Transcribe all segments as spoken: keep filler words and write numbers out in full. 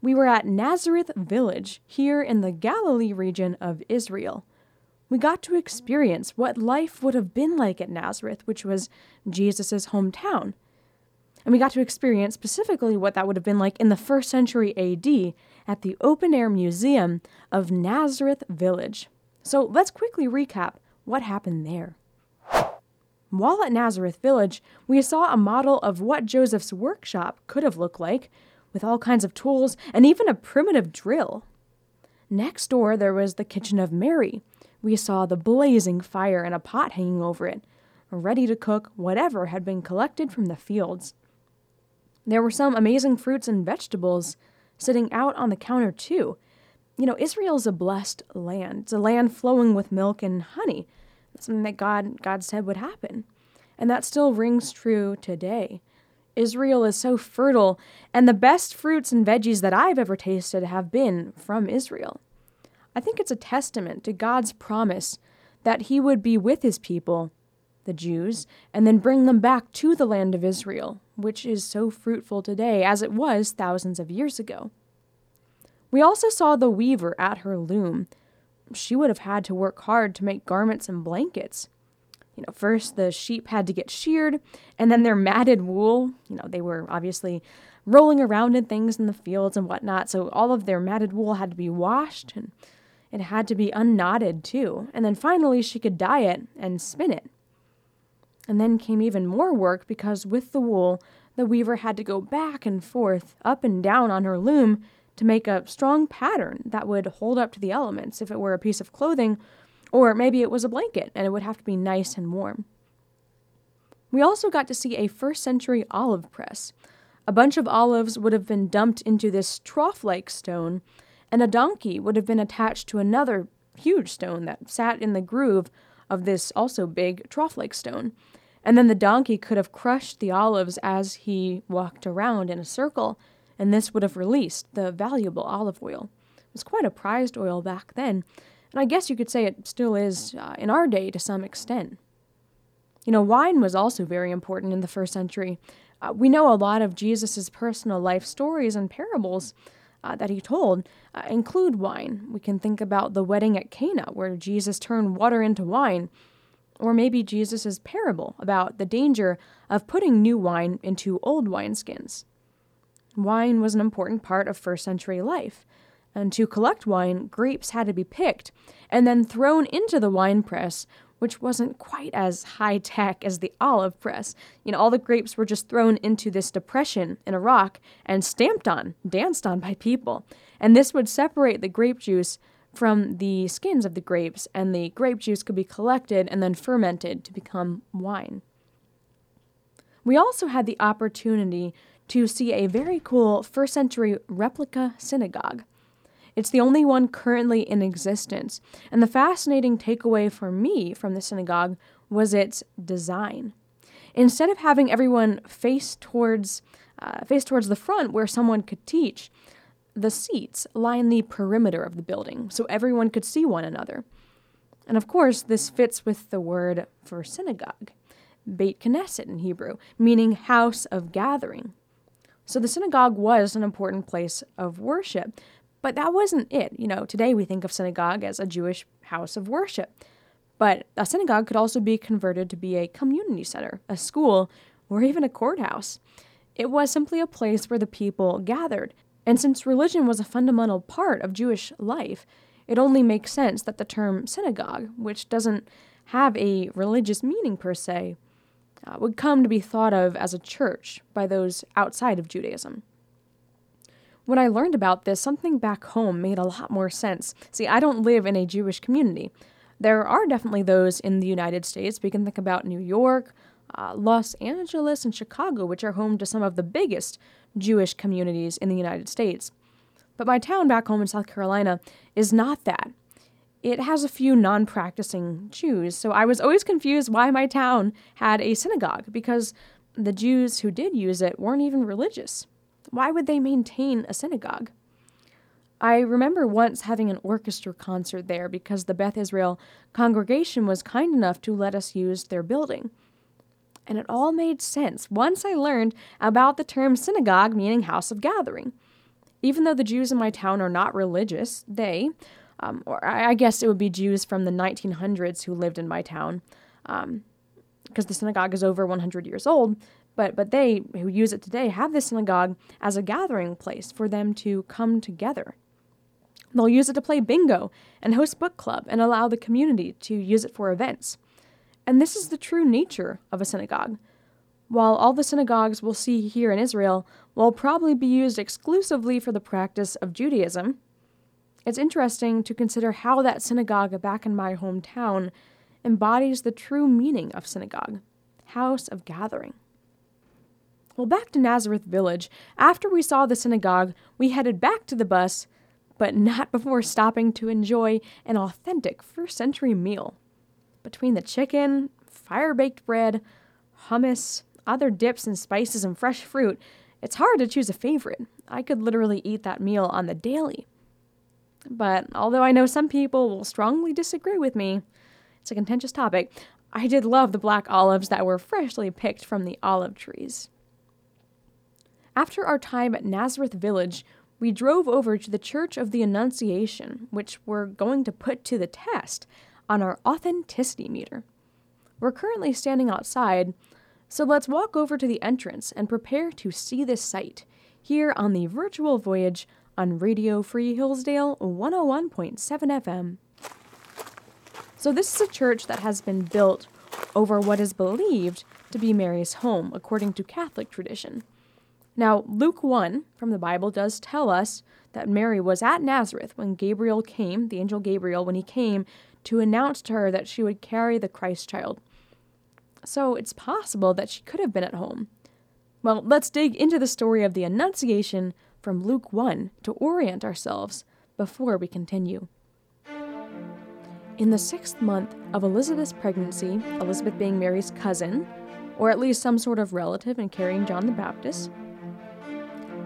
we were at Nazareth Village, here in the Galilee region of Israel. We got to experience what life would have been like at Nazareth, which was Jesus' hometown. And we got to experience specifically what that would have been like in the first century A D at the open-air museum of Nazareth Village. So let's quickly recap what happened there. While at Nazareth Village, we saw a model of what Joseph's workshop could have looked like, with all kinds of tools, and even a primitive drill. Next door, there was the kitchen of Mary. We saw the blazing fire and a pot hanging over it, ready to cook whatever had been collected from the fields. There were some amazing fruits and vegetables sitting out on the counter, too. You know, Israel's a blessed land. It's a land flowing with milk and honey. That's something that God, God said would happen. And that still rings true today. Israel is so fertile, and the best fruits and veggies that I've ever tasted have been from Israel. I think it's a testament to God's promise that he would be with his people, the Jews, and then bring them back to the land of Israel, which is so fruitful today as it was thousands of years ago. We also saw the weaver at her loom. She would have had to work hard to make garments and blankets. You know, first the sheep had to get sheared, and then their matted wool, you know, they were obviously rolling around in things in the fields and whatnot, so all of their matted wool had to be washed, and it had to be unknotted too. And then finally she could dye it and spin it. And then came even more work, because with the wool, the weaver had to go back and forth, up and down on her loom to make a strong pattern that would hold up to the elements if it were a piece of clothing. Or maybe it was a blanket, and it would have to be nice and warm. We also got to see a first-century olive press. A bunch of olives would have been dumped into this trough-like stone, and a donkey would have been attached to another huge stone that sat in the groove of this also big trough-like stone. And then the donkey could have crushed the olives as he walked around in a circle, and this would have released the valuable olive oil. It was quite a prized oil back then. And I guess you could say it still is uh, in our day to some extent. You know, wine was also very important in the first century. Uh, we know a lot of Jesus' personal life stories and parables uh, that he told uh, include wine. We can think about the wedding at Cana, where Jesus turned water into wine, or maybe Jesus' parable about the danger of putting new wine into old wineskins. Wine was an important part of first century life. And to collect wine, grapes had to be picked and then thrown into the wine press, which wasn't quite as high-tech as the olive press. You know, all the grapes were just thrown into this depression in a rock and stamped on, danced on by people. And this would separate the grape juice from the skins of the grapes, and the grape juice could be collected and then fermented to become wine. We also had the opportunity to see a very cool first-century replica synagogue. It's the only one currently in existence, and the fascinating takeaway for me from the synagogue was its design. Instead of having everyone face towards uh, face towards the front where someone could teach, the seats line the perimeter of the building, so everyone could see one another. And of course, this fits with the word for synagogue, Beit Knesset in Hebrew, meaning house of gathering. So the synagogue was an important place of worship. But that wasn't it. You know, today we think of synagogue as a Jewish house of worship. But a synagogue could also be converted to be a community center, a school, or even a courthouse. It was simply a place where the people gathered. And since religion was a fundamental part of Jewish life, it only makes sense that the term synagogue, which doesn't have a religious meaning per se, uh, would come to be thought of as a church by those outside of Judaism. When I learned about this, something back home made a lot more sense. See, I don't live in a Jewish community. There are definitely those in the United States. We can think about New York, uh, Los Angeles, and Chicago, which are home to some of the biggest Jewish communities in the United States. But my town back home in South Carolina is not that. It has a few non-practicing Jews, so I was always confused why my town had a synagogue, because the Jews who did use it weren't even religious. Why would they maintain a synagogue? I remember once having an orchestra concert there because the Beth Israel congregation was kind enough to let us use their building. And it all made sense once I learned about the term synagogue meaning house of gathering. Even though the Jews in my town are not religious, they, um, or I guess it would be Jews from the nineteen hundreds who lived in my town, um, because the synagogue is over one hundred years old, But but they, who use it today, have this synagogue as a gathering place for them to come together. They'll use it to play bingo and host book club and allow the community to use it for events. And this is the true nature of a synagogue. While all the synagogues we'll see here in Israel will probably be used exclusively for the practice of Judaism, it's interesting to consider how that synagogue back in my hometown embodies the true meaning of synagogue, house of gathering. Well, back to Nazareth Village, after we saw the synagogue, we headed back to the bus, but not before stopping to enjoy an authentic first-century meal. Between the chicken, fire-baked bread, hummus, other dips and spices, and fresh fruit, it's hard to choose a favorite. I could literally eat that meal on the daily. But although I know some people will strongly disagree with me, it's a contentious topic, I did love the black olives that were freshly picked from the olive trees. After our time at Nazareth Village, we drove over to the Church of the Annunciation, which we're going to put to the test on our authenticity meter. We're currently standing outside, so let's walk over to the entrance and prepare to see this site, here on the virtual voyage on Radio Free Hillsdale one oh one point seven F M. So this is a church that has been built over what is believed to be Mary's home, according to Catholic tradition. Now, Luke one from the Bible does tell us that Mary was at Nazareth when Gabriel came, the angel Gabriel, when he came to announce to her that she would carry the Christ child. So it's possible that she could have been at home. Well, let's dig into the story of the Annunciation from Luke one to orient ourselves before we continue. In the sixth month of Elizabeth's pregnancy, Elizabeth being Mary's cousin, or at least some sort of relative and carrying John the Baptist,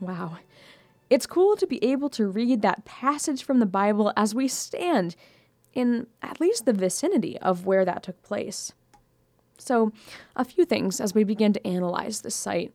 Wow. It's cool to be able to read that passage from the Bible as we stand in at least the vicinity of where that took place. So, a few things as we begin to analyze this site.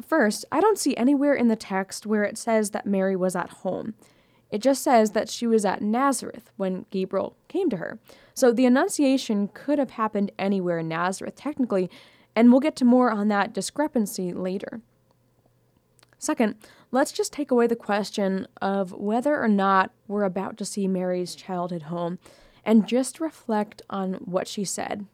First, I don't see anywhere in the text where it says that Mary was at home. It just says that she was at Nazareth when Gabriel came to her. So, the Annunciation could have happened anywhere in Nazareth, technically, and we'll get to more on that discrepancy later. Second, let's just take away the question of whether or not we're about to see Mary's childhood home and just reflect on what she said.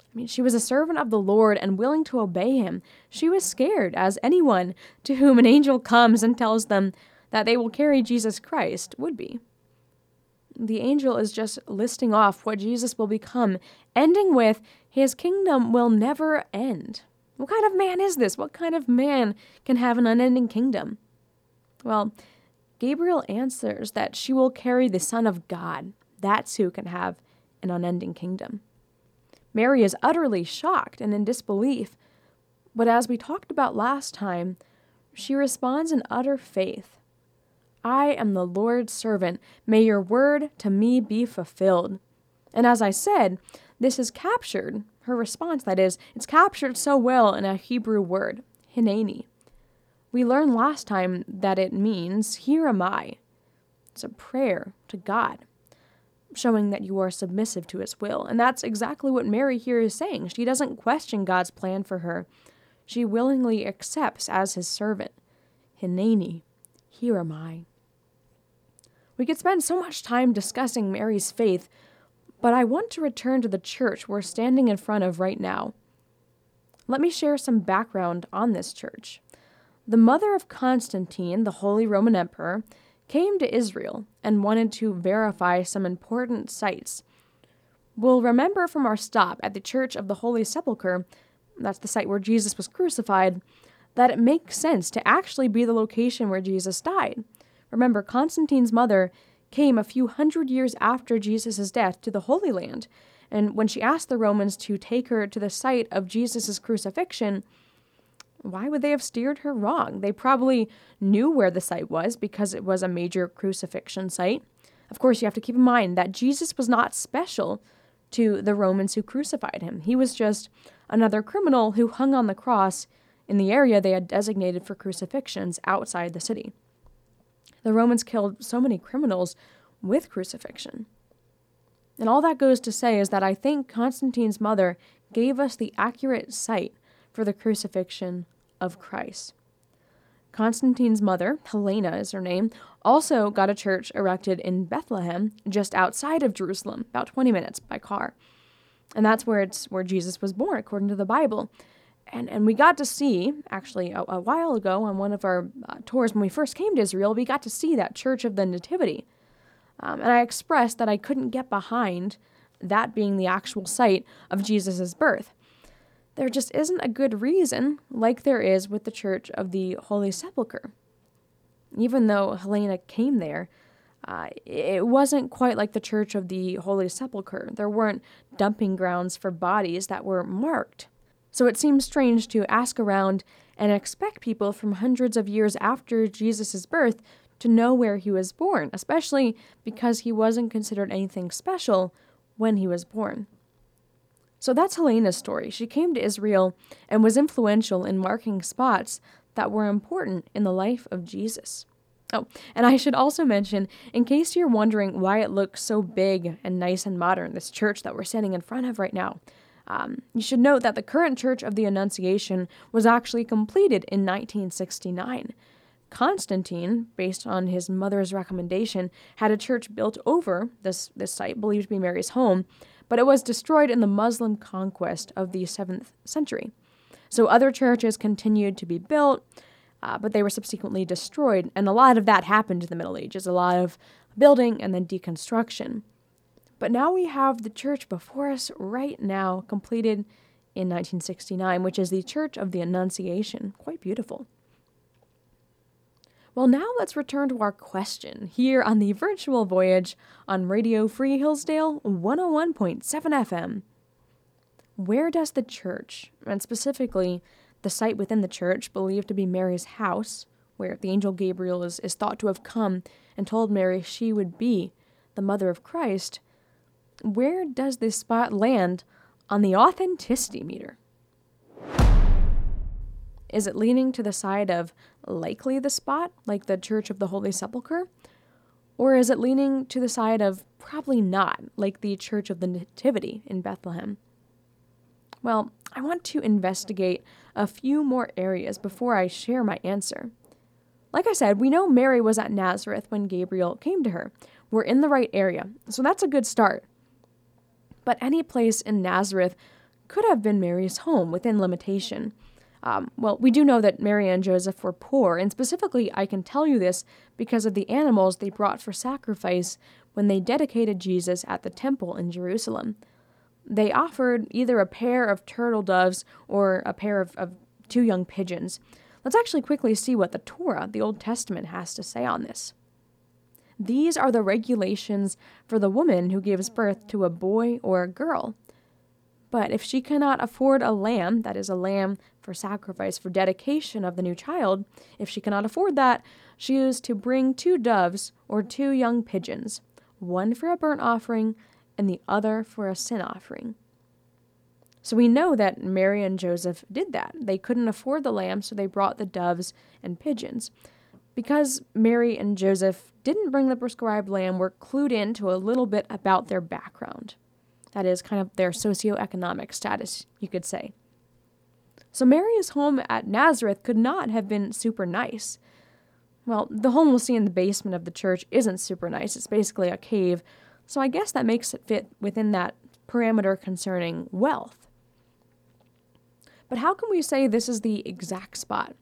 I mean, she was a servant of the Lord and willing to obey him. She was scared, as anyone to whom an angel comes and tells them that they will carry Jesus Christ would be. The angel is just listing off what Jesus will become, ending with, his kingdom will never end. What kind of man is this? What kind of man can have an unending kingdom? Well, Gabriel answers that she will carry the Son of God. That's who can have an unending kingdom. Mary is utterly shocked and in disbelief, but as we talked about last time, she responds in utter faith. I am the Lord's servant. May your word to me be fulfilled. And as I said, this is captured, her response, that is, it's captured so well in a Hebrew word, hineni. We learned last time that it means, here am I. It's a prayer to God, showing that you are submissive to his will. And that's exactly what Mary here is saying. She doesn't question God's plan for her. She willingly accepts as his servant. Hineni, here am I. We could spend so much time discussing Mary's faith, but I want to return to the church we're standing in front of right now. Let me share some background on this church. The mother of Constantine, the Holy Roman Emperor, came to Israel and wanted to verify some important sites. We'll remember from our stop at the Church of the Holy Sepulchre, that's the site where Jesus was crucified, that it makes sense to actually be the location where Jesus died. Remember, Constantine's mother came a few hundred years after Jesus' death to the Holy Land, and when she asked the Romans to take her to the site of Jesus' crucifixion, why would they have steered her wrong? They probably knew where the site was because it was a major crucifixion site. Of course, you have to keep in mind that Jesus was not special to the Romans who crucified him. He was just another criminal who hung on the cross in the area they had designated for crucifixions outside the city. The Romans killed so many criminals with crucifixion. And all that goes to say is that I think Constantine's mother gave us the accurate site for the crucifixion of Christ. Constantine's mother, Helena is her name, also got a church erected in Bethlehem, just outside of Jerusalem, about twenty minutes by car. And that's where it's where Jesus was born, according to the Bible. And and we got to see, actually a, a while ago on one of our uh, tours when we first came to Israel, we got to see that Church of the Nativity. Um, and I expressed that I couldn't get behind that being the actual site of Jesus' birth. There just isn't a good reason like there is with the Church of the Holy Sepulchre. Even though Helena came there, uh, it wasn't quite like the Church of the Holy Sepulchre. There weren't dumping grounds for bodies that were marked. So it seems strange to ask around and expect people from hundreds of years after Jesus' birth to know where he was born, especially because he wasn't considered anything special when he was born. So that's Helena's story. She came to Israel and was influential in marking spots that were important in the life of Jesus. Oh, and I should also mention, in case you're wondering why it looks so big and nice and modern, this church that we're standing in front of right now, Um, you should note that the current Church of the Annunciation was actually completed in nineteen sixty-nine. Constantine, based on his mother's recommendation, had a church built over this, this site, believed to be Mary's home, but it was destroyed in the Muslim conquest of the seventh century. So other churches continued to be built, uh, but they were subsequently destroyed, and a lot of that happened in the Middle Ages, a lot of building and then deconstruction. But now we have the church before us right now, completed in nineteen sixty-nine, which is the Church of the Annunciation. Quite beautiful. Well, now let's return to our question here on the virtual voyage on Radio Free Hillsdale one oh one point seven F M. Where does the church, and specifically the site within the church believed to be Mary's house, where the angel Gabriel is, is thought to have come and told Mary she would be the mother of Christ, where does this spot land on the authenticity meter? Is it leaning to the side of likely the spot, like the Church of the Holy Sepulchre? Or is it leaning to the side of probably not, like the Church of the Nativity in Bethlehem? Well, I want to investigate a few more areas before I share my answer. Like I said, we know Mary was at Nazareth when Gabriel came to her. We're in the right area, so that's a good start. But any place in Nazareth could have been Mary's home within limitation. Um, well, we do know that Mary and Joseph were poor, and specifically I can tell you this because of the animals they brought for sacrifice when they dedicated Jesus at the temple in Jerusalem. They offered either a pair of turtle doves or a pair of, of two young pigeons. Let's actually quickly see what the Torah, the Old Testament, has to say on this. These are the regulations for the woman who gives birth to a boy or a girl. But if she cannot afford a lamb, that is a lamb for sacrifice, for dedication of the new child, if she cannot afford that, she is to bring two doves or two young pigeons, one for a burnt offering and the other for a sin offering. So we know that Mary and Joseph did that. They couldn't afford the lamb, so they brought the doves and pigeons. Because Mary and Joseph didn't bring the prescribed lamb, we're clued into a little bit about their background. That is kind of their socioeconomic status, you could say. So Mary's home at Nazareth could not have been super nice. Well, the home we'll see in the basement of the church isn't super nice. It's basically a cave. So I guess that makes it fit within that parameter concerning wealth. But how can we say this is the exact spot?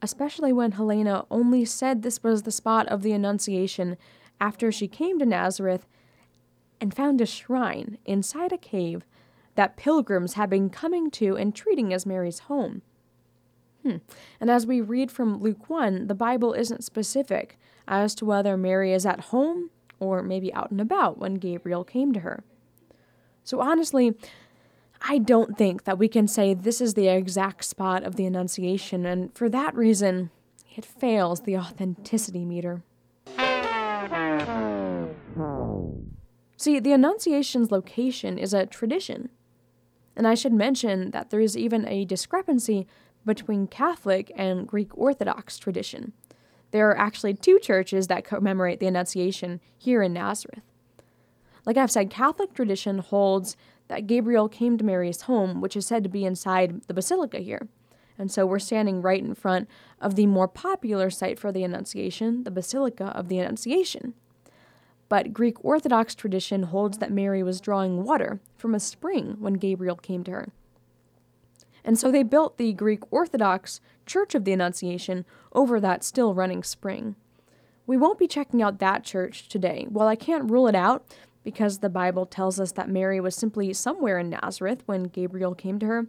Especially when Helena only said this was the spot of the Annunciation after she came to Nazareth and found a shrine inside a cave that pilgrims had been coming to and treating as Mary's home. Hmm. And as we read from Luke one, the Bible isn't specific as to whether Mary is at home or maybe out and about when Gabriel came to her. So honestly, I don't think that we can say this is the exact spot of the Annunciation, and for that reason, it fails the authenticity meter. See, the Annunciation's location is a tradition, and I should mention that there is even a discrepancy between Catholic and Greek Orthodox tradition. There are actually two churches that commemorate the Annunciation here in Nazareth. Like I've said, Catholic tradition holds that Gabriel came to Mary's home, which is said to be inside the Basilica here, and so we're standing right in front of the more popular site for the Annunciation, the Basilica of the Annunciation. But Greek Orthodox tradition holds that Mary was drawing water from a spring when Gabriel came to her. And so they built the Greek Orthodox Church of the Annunciation over that still-running spring. We won't be checking out that church today. While I can't rule it out, because the Bible tells us that Mary was simply somewhere in Nazareth when Gabriel came to her,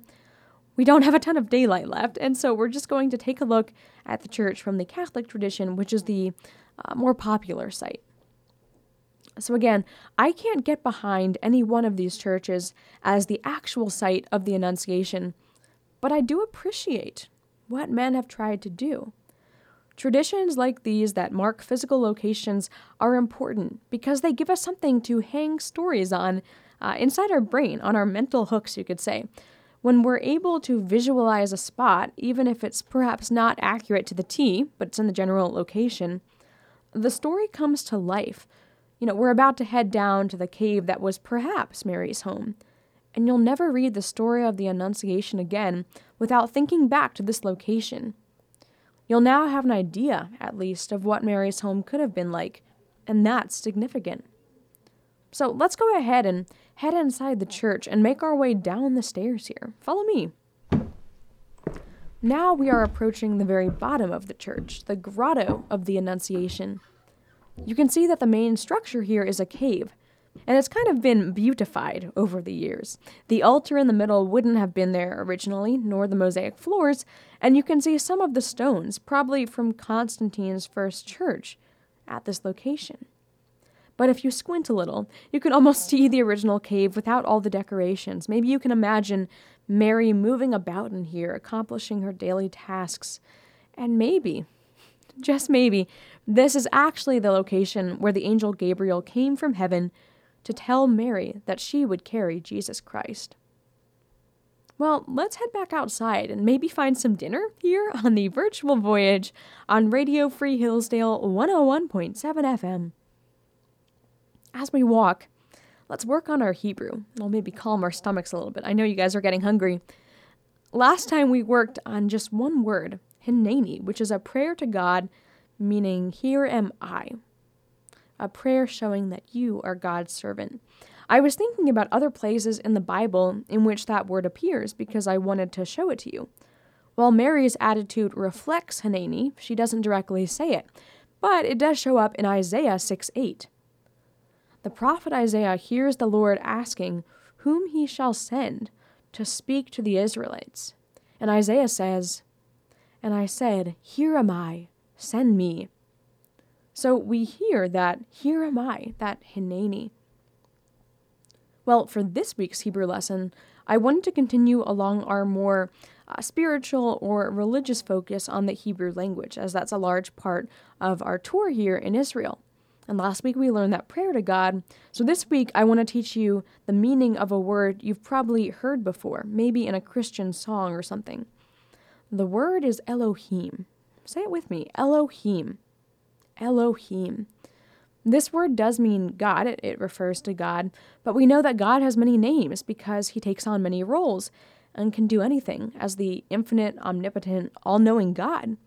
we don't have a ton of daylight left, and so we're just going to take a look at the church from the Catholic tradition, which is the uh, more popular site. So again, I can't get behind any one of these churches as the actual site of the Annunciation, but I do appreciate what men have tried to do. Traditions like these that mark physical locations are important because they give us something to hang stories on uh, inside our brain, on our mental hooks, you could say. When we're able to visualize a spot, even if it's perhaps not accurate to the T, but it's in the general location, the story comes to life. You know, we're about to head down to the cave that was perhaps Mary's home, and you'll never read the story of the Annunciation again without thinking back to this location. You'll now have an idea, at least, of what Mary's home could have been like, and that's significant. So let's go ahead and head inside the church and make our way down the stairs here. Follow me. Now we are approaching the very bottom of the church, the grotto of the Annunciation. You can see that the main structure here is a cave, and it's kind of been beautified over the years. The altar in the middle wouldn't have been there originally, nor the mosaic floors, and you can see some of the stones, probably from Constantine's first church, at this location. But if you squint a little, you can almost see the original cave without all the decorations. Maybe you can imagine Mary moving about in here, accomplishing her daily tasks, and maybe, just maybe, this is actually the location where the angel Gabriel came from heaven to tell Mary that she would carry Jesus Christ. Well, let's head back outside and maybe find some dinner here on the virtual voyage on Radio Free Hillsdale one oh one point seven F M. As we walk, let's work on our Hebrew. We'll maybe calm our stomachs a little bit. I know you guys are getting hungry. Last time we worked on just one word, hineni, which is a prayer to God, meaning, here am I. A prayer showing that you are God's servant. I was thinking about other places in the Bible in which that word appears because I wanted to show it to you. While Mary's attitude reflects hineni, she doesn't directly say it, but it does show up in Isaiah six eight. The prophet Isaiah hears the Lord asking whom he shall send to speak to the Israelites. And Isaiah says, "And I said, Here am I, send me." So we hear that, "Here am I," that hineni. Well, for this week's Hebrew lesson, I wanted to continue along our more uh, spiritual or religious focus on the Hebrew language, as that's a large part of our tour here in Israel. And last week we learned that prayer to God, so this week I want to teach you the meaning of a word you've probably heard before, maybe in a Christian song or something. The word is Elohim. Say it with me, Elohim. Elohim. This word does mean God, it, it refers to God, but we know that God has many names because he takes on many roles and can do anything as the infinite, omnipotent, all-knowing God.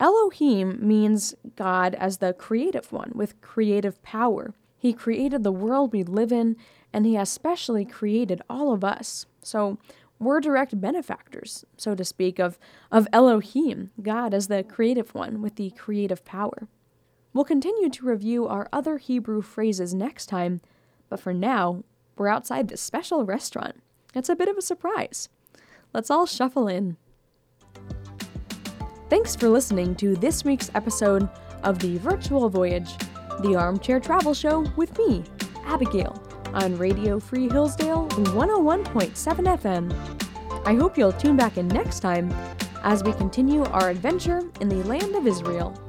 Elohim means God as the creative one with creative power. He created the world we live in, and he has specially created all of us. So we're direct benefactors, so to speak, of, of Elohim, God as the creative one with the creative power. We'll continue to review our other Hebrew phrases next time, but for now, we're outside this special restaurant. It's a bit of a surprise. Let's all shuffle in. Thanks for listening to this week's episode of The Virtual Voyage, the Armchair Travel Show with me, Abigail, on Radio Free Hillsdale one oh one point seven F M. I hope you'll tune back in next time as we continue our adventure in the land of Israel.